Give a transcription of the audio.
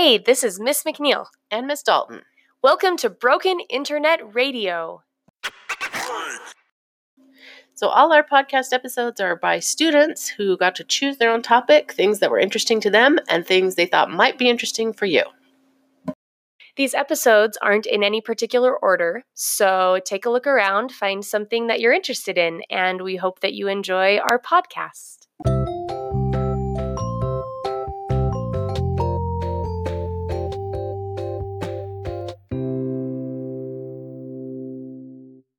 Hey, this is Miss McNeil and Miss Dalton. Welcome to Broken Internet Radio. So all our podcast episodes are by students who got to choose their own topic, things that were interesting to them, and things they thought might be interesting for you. These episodes aren't in any particular order, so take a look around, find something that you're interested in, and we hope that you enjoy our podcast.